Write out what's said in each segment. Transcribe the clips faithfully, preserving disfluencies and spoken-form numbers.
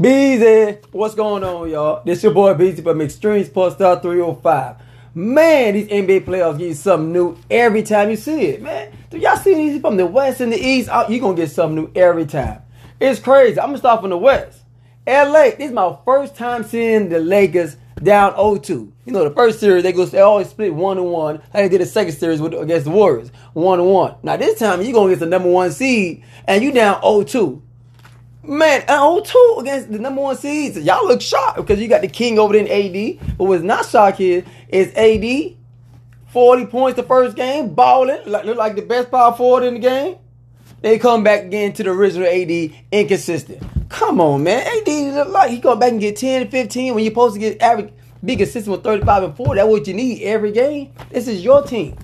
Beezy, what's going on, y'all? This your boy Beezy from Extreme Sports Star three oh five. Man, these N B A playoffs give you something new every time you see it, man. Do y'all see these from the West and the East? You're going to get something new every time. It's crazy. I'm going to start from the West. L A, this is my first time seeing the Lakers down oh two. You know, the first series, they go they always split one and one. Like they did the second series with, against the Warriors, one and one. Now, this time, you're going to get the number one seed, and you down oh two. Man, oh two against the number one seeds. Y'all look shocked because you got the king over there in A D. But what's not shocking is A D, forty points the first game, balling, like, look like the best power forward in the game. They come back again to the original A D, inconsistent. Come on, man. A D look like he come back and get ten, fifteen when you're supposed to get average, be consistent with thirty-five and forty. That's what you need every game. This is your team.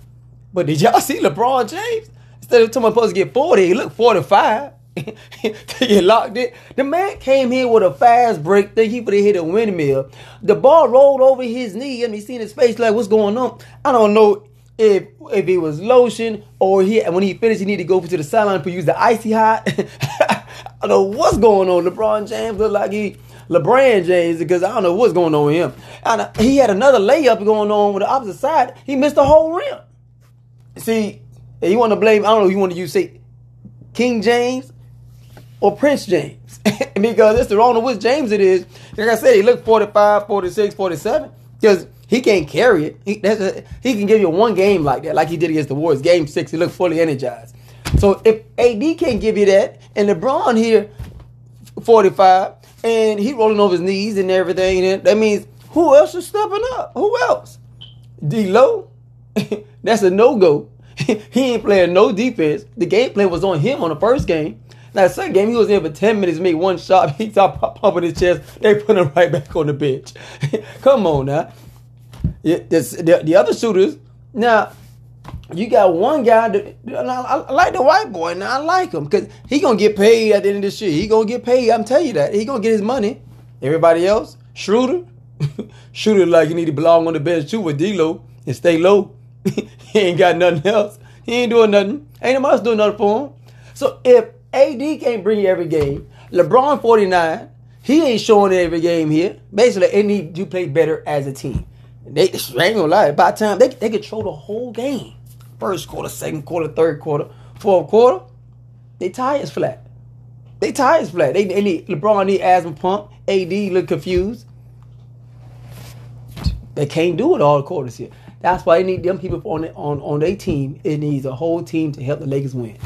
But did y'all see LeBron James? Instead of someone supposed to get forty, he looked forty-five. They get locked in. The man came here with a fast break. Think he would have hit a windmill. The ball rolled over his knee, and he seen his face like, what's going on? I don't know if if it was lotion or he. And when he finished, he needed to go to the sideline to use the icy hot. I don't know what's going on. LeBron James looked like he LeBron James because I don't know what's going on with him. And he had another layup going on with the opposite side. He missed the whole rim. See, you want to blame? I don't know. If you want to use say King James or Prince James, because it's the wrong of which James it is. Like I said, he looked forty-five, forty-six, forty-seven, because he can't carry it. He, that's a, he can give you one game like that, like he did against the Warriors. Game six, he looked fully energized. So if A D can't give you that, and LeBron here, forty-five, and he rolling over his knees and everything, and that means who else is stepping up? Who else? D-Lo? That's a no-go. He ain't playing no defense. The game plan was on him on the first game. Now, the second game, he was in for ten minutes, made one shot. He started pumping his chest. They put him right back on the bench. Come on, now. The, the other shooters, now, you got one guy. That, I, I like the white boy. Now, I like him because he going to get paid at the end of this year. He going to get paid. I'm telling you that. He going to get his money. Everybody else, Schroeder. Schroeder like he need to belong on the bench, too, with D-Lo and stay low. He ain't got nothing else. He ain't doing nothing. Ain't nobody else doing nothing for him. So, if A D can't bring you every game. LeBron forty-nine. He ain't showing every game here. Basically, they need to play better as a team. They, I ain't going to lie. By the time, they, they control the whole game. First quarter, second quarter, third quarter, fourth quarter. They tires flat. They tires flat. They, they need LeBron need asthma pump. A D look confused. They can't do it all the quarters here. That's why they need them people on the, on, on their team. It needs a whole team to help the Lakers win.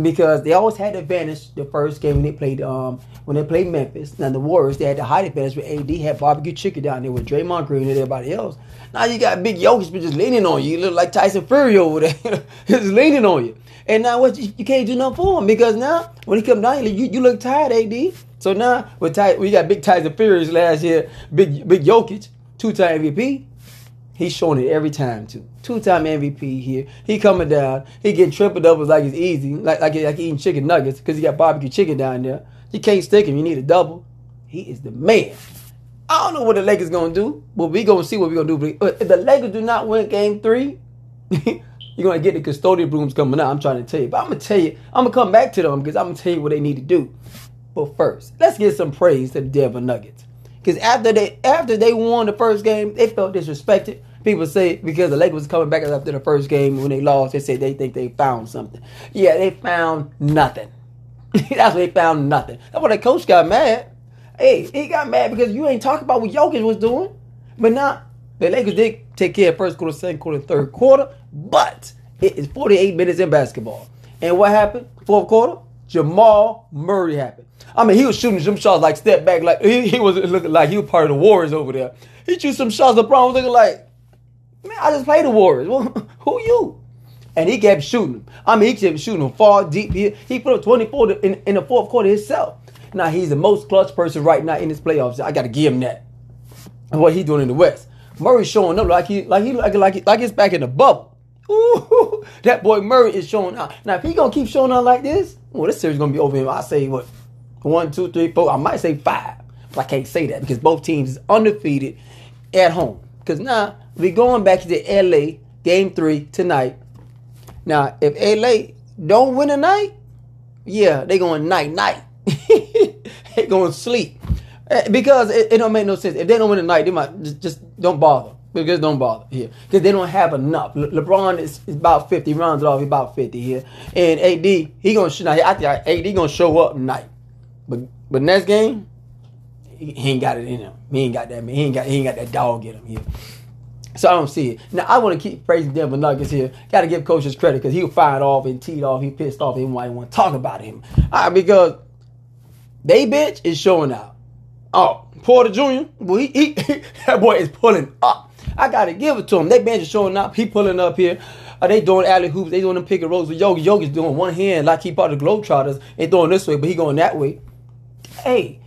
Because they always had the advantage the first game when they played um when they played Memphis. Now the Warriors, they had the height advantage with A D, had barbecue chicken down there with Draymond Green and everybody else. Now you got big Jokic just leaning on you. You look like Tyson Fury over there. Just leaning on you. And now what you, you can't do nothing for him because now when he come down, you, you look tired, A D. So now with Ty, we got big Tyson Fury last year, big big Jokic, two-time M V P. He's showing it every time, too. Two-time M V P here. He coming down. He getting triple-doubles like it's easy, like like, like eating chicken nuggets because he got barbecue chicken down there. You can't stick him. You need a double. He is the man. I don't know what the Lakers going to do, but we going to see what we going to do. But if the Lakers do not win game three, you're going to get the custodial brooms coming out. I'm trying to tell you. But I'm going to tell you. I'm going to come back to them because I'm going to tell you what they need to do. But first, let's get some praise to the Denver Nuggets. Because after they after they won the first game, they felt disrespected. People say because the Lakers was coming back after the first game when they lost, they said they think they found something. Yeah, they found nothing. That's what they found nothing. That's why the coach got mad. Hey, he got mad because you ain't talking about what Jokic was doing. But now, the Lakers did take care of first quarter, second quarter, third quarter. But it is forty-eight minutes in basketball. And what happened? Fourth quarter, Jamal Murray happened. I mean, he was shooting some shots like step back. like He, he was looking like he was part of the Warriors over there. He shoots some shots. LeBron was looking like, man, I just played the Warriors. Well, who you? And he kept shooting. I mean, he kept shooting him far deep. He, he put up twenty-four in, in the fourth quarter himself. Now, he's the most clutch person right now in this playoffs. I got to give him that. And what he doing in the West. Murray's showing up like he like he, like, like, like it's back in the bubble. Ooh, that boy Murray is showing out. Now, if he going to keep showing out like this, well, this series going to be over him. I say, what, one, two, three, four. I might say five. But I can't say that because both teams is undefeated at home. Because now, we're going back to L A game three tonight. Now, if L A don't win tonight, yeah, they're going night-night. they gonna sleep because it, it don't make no sense. If they don't win tonight, they might just, just don't bother. Because don't bother here, because they don't have enough. Le- LeBron is, is about fifty, rounds it off. He's about fifty here, and A D he gonna show. I think A D gonna show up tonight, but but next game he, he ain't got it in him. He ain't got that. He ain't got he ain't got that dog in him here. So I don't see it. Now I want to keep praising Denver Nuggets here. Got to give coaches credit because he was fired off and teed off. He pissed off. Everyone didn't want to talk about him right, because they bench is showing out. Oh, Porter Junior, well, he, he that boy is pulling up. I gotta give it to him. They bench is showing up. He pulling up here. Are they doing alley hoops? They doing them pick and rolls with Yogi. Yogi's doing one hand like he part of the Globetrotters and throwing this way, but he going that way. Hey,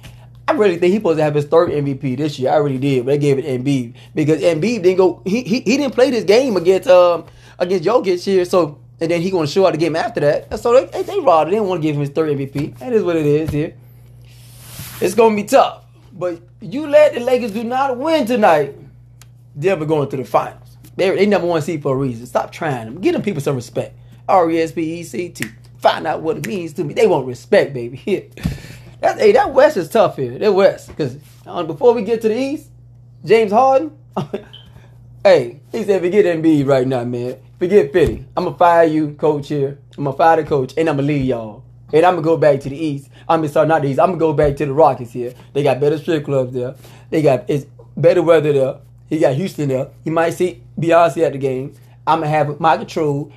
I really think he supposed to have his third M V P this year. I really did, but they gave it to Embiid because Embiid didn't go. He he, he didn't play this game against um against Jokic here. So and then he gonna show out the game after that. So they they, they robbed it. They didn't want to give him his third M V P. That is what it is here. It's gonna be tough. But you let the Lakers do not win tonight, Denver going to the finals. They they number one seed for a reason. Stop trying them. Give them people some respect. R E S P E C T. Find out what it means to me. They want respect, baby. Here, that hey, that West is tough here. That West, because um, before we get to the East, James Harden. Hey, he said forget Embiid right now, man. Forget Philly. I'm gonna fire you, coach. Here, I'm gonna fire the coach, and I'm gonna leave y'all. And I'm going to go back to the East. I'm sorry, not the East. I'm going to go back to the Rockets here. They got better strip clubs there. They got it's better weather there. He got Houston there. You might see Beyonce at the game. I'm going to have my control,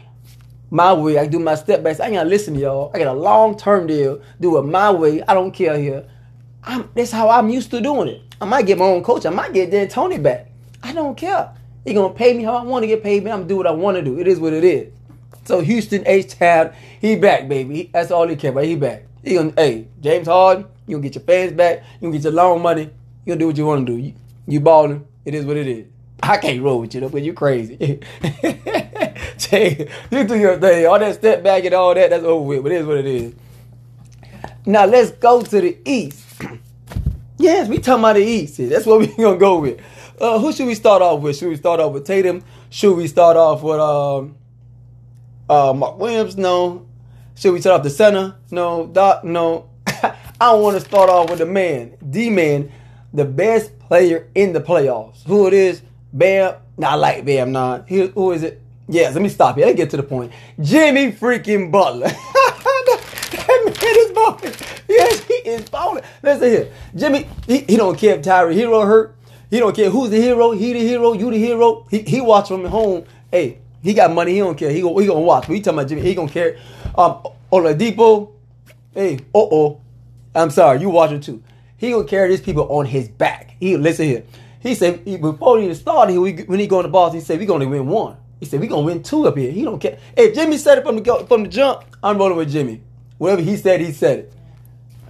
my way. I do my step backs. I ain't got to listen to y'all. I got a long-term deal. Do it my way. I don't care here. I'm, that's how I'm used to doing it. I might get my own coach. I might get Dan Tony back. I don't care. They going to pay me how I want to get paid. Man, I'm going to do what I want to do. It is what it is. So Houston, H-Town, he back, baby. He, that's all he care about. He back. He gonna, hey, James Harden, you gonna get your fans back. You gonna get your loan money. You gonna do what you wanna do. You, you balling. It is what it is. I can't roll with you though, but you crazy. Jay, you do your thing. All that step back and all that, that's over with. But it is what it is. Now let's go to the East. Yes, we talking about the East. That's what we gonna go with. Uh, who should we start off with? Should we start off with Tatum? Should we start off with um? Uh, Mark Williams, no. Should we start off the center? No. Doc, no. I don't want to start off with the man, the man, the best player in the playoffs. Who it is? Bam. Nah, I like Bam. Nah. Here, who is it? Yeah, let me stop here. Let's get to the point. Jimmy Freaking Butler. That man is balling. Yes, he is balling. Listen here, Jimmy. He, he don't care if Tyree Hero hurt. He don't care who's the hero. He the hero. You the hero. He he watch from home. Hey. He got money. He don't care. He gonna, he gonna watch. We talking about Jimmy. He gonna care. Um, Oladipo. Hey, uh oh. I'm sorry. You watching too. He gonna carry these people on his back. He listen here. He said he, before he even started, we, when he going to Boston, he said we gonna win one. He said we gonna win two up here. He don't care. Hey, Jimmy said it from the from the jump. I'm rolling with Jimmy. Whatever he said, he said it.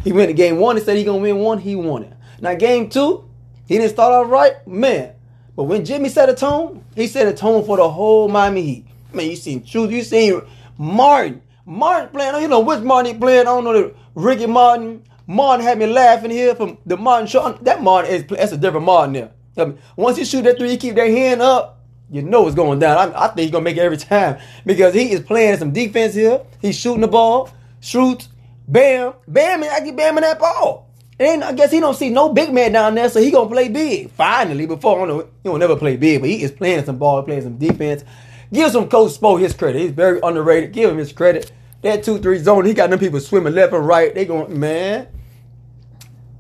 He went to game one. He said he gonna win one. He won it. Now game two, he didn't start off right, man. But when Jimmy set a tone, he set a tone for the whole Miami Heat. Man, you seen Truth, you seen Martin. Martin playing, you know which Martin he playing. I don't know the Ricky Martin. Martin had me laughing here from the Martin show. That Martin is that's a different Martin there. I mean, once he shoot that three, he keep that hand up. You know what's going down. I, I think he's gonna make it every time because he is playing some defense here. He's shooting the ball, shoots, bam, bam, and I keep bamming that ball. And I guess he don't see no big man down there, so he gonna play big. Finally, before I don't know, he will never play big, but he is playing some ball, playing some defense. Give some Coach Spoe his credit. He's very underrated. Give him his credit. That two three zone, he got them people swimming left and right. They going, man.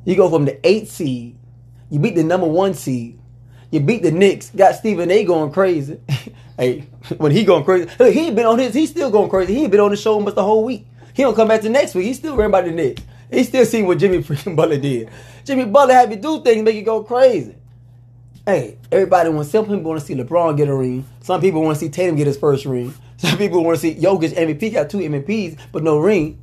You go from the eight seed, you beat the number one seed, you beat the Knicks, got Stephen A going crazy. Hey, when he going crazy, look, he ain't been on his, he's still going crazy. He ain't been on the show almost the whole week. He don't come back to next week. He's still worrying about the Knicks. He still seen what Jimmy freaking Butler did. Jimmy Butler had me do things, make you go crazy. Hey, everybody wants, some people want to see LeBron get a ring. Some people want to see Tatum get his first ring. Some people want to see Jokic M V P, got two M V Ps, but no ring.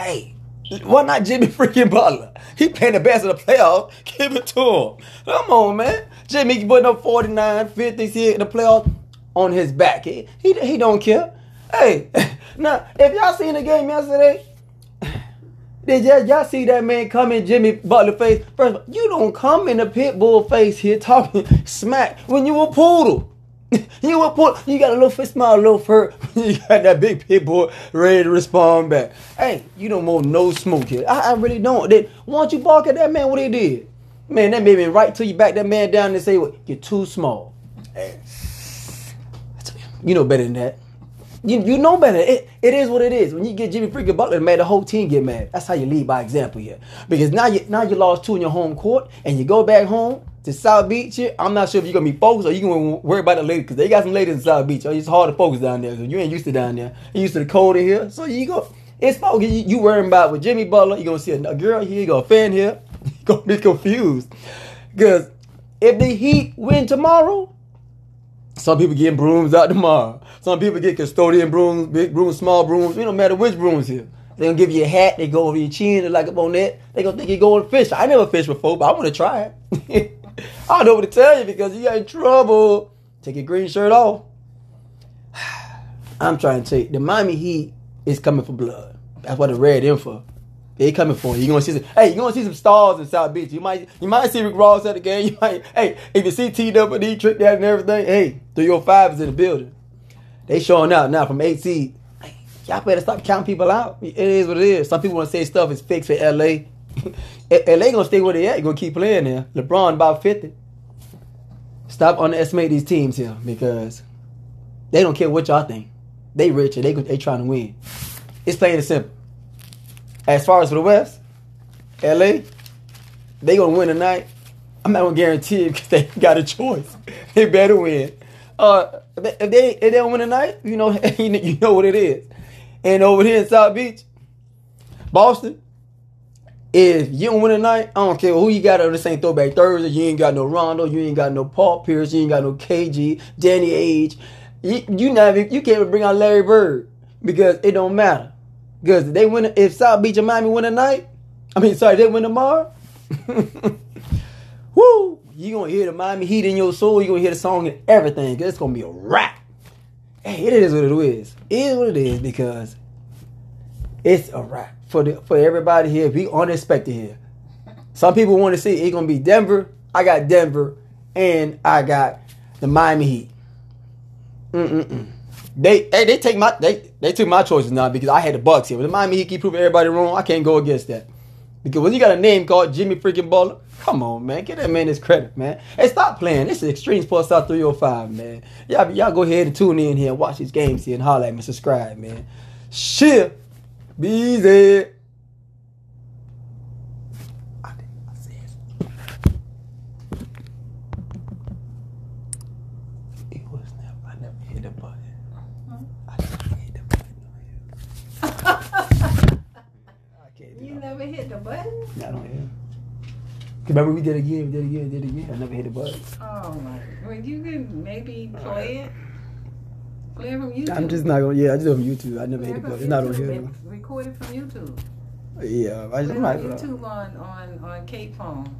Hey, why not Jimmy freaking Butler? He playing the best of the playoffs. Give it to him. Come on, man. Jimmy putting up forty-nine, fifties here in the playoffs on his back. He, he, he don't care. Hey, now, if y'all seen the game yesterday, Did y'all, y'all see that man come in Jimmy Butler face? First of all, you don't come in a pit bull face here talking smack when you a poodle. You will pull. You got a little fist, smile, a little fur. You got that big pit bull ready to respond back. Hey, you don't want no smoke here. I, I really don't. They, why don't you bark at that man? What he did? Man, that made me right till you back that man down and say, well, you're too small. Hey, you know better than that. You you know better. It it is what it is. When you get Jimmy Freaking Butler mad, the whole team get mad. That's how you lead by example here. Because now you now you lost two in your home court and you go back home to South Beach here. I'm not sure if you're gonna be focused or you gonna worry about the ladies because they got some ladies in South Beach. It's hard to focus down there. So you ain't used to down there. You used to the cold in here. So you go. It's focus. You, you worrying about with Jimmy Butler. You are gonna see a girl here. You gonna fan here. You gonna be confused. Because if the Heat win tomorrow. Some people getting brooms out tomorrow. Some people get custodian brooms, big brooms, small brooms. It don't matter which brooms here. They gonna give you a hat. They go over your chin. They like up on that. They gonna think you going fish. I never fished before, but I want to try it. I don't know what to tell you because you got in trouble. Take your green shirt off. I'm trying to tell you, the Miami Heat is coming for blood. That's what the red in for. They coming for you. You gonna see some, hey, you gonna see some stars in South Beach. You might, you might see Rick Ross at the game. You might, hey, if you see T W D trick that and everything, hey, three oh five is in the building. They showing out now from eight seed. Hey, y'all better stop counting people out. It is what it is. Some people wanna say stuff is fixed for L A. L A gonna stay where they at. You gonna keep playing there. LeBron about fifty. Stop underestimating these teams here because they don't care what y'all think. They rich and they they trying to win. It's plain and simple. As far as for the West, L A, they gonna win tonight. I'm not gonna guarantee it because they got a choice. They better win. Uh, if they if they don't win tonight, you know you know what it is. And over here in South Beach, Boston, if you don't win tonight, I don't care who you got on this ain't Throwback Thursday. You ain't got no Rondo, you ain't got no Paul Pierce, you ain't got no K G, Danny Ainge. You you not even, you can't even bring out Larry Bird because it don't matter. Because if they win, if South Beach and Miami win tonight, I mean, sorry, they win tomorrow. Woo! You gonna hear the Miami Heat in your soul. You gonna hear the song and everything. Cause it's gonna be a rap. Hey, it is what it is. It is what it is because it's a rap for the, for everybody here. Be unexpected here. Some people want to see it's gonna be Denver. I got Denver, and I got the Miami Heat. Mm-mm-mm. They hey, they take my they they took my choices now because I had the Bucks here. But the Miami Heat keep proving everybody wrong. I can't go against that because when you got a name called Jimmy Freaking Butler, come on man, give that man his credit, man. Hey, stop playing. This is Extreme Sports Star three oh five, man. Y'all y'all go ahead and tune in here, and watch these games here, and holler at me, subscribe, man. Shit, be easy. Remember, we did it again, we did it again, we did it again. I never hit the button. Oh, my. Well, you can maybe play it. Play it from YouTube. I'm just not going to, yeah, I just do it from YouTube. I never play hit the button. It's not on here. Record it from YouTube. Yeah. I just, play it from YouTube on, on, on Cape Phone.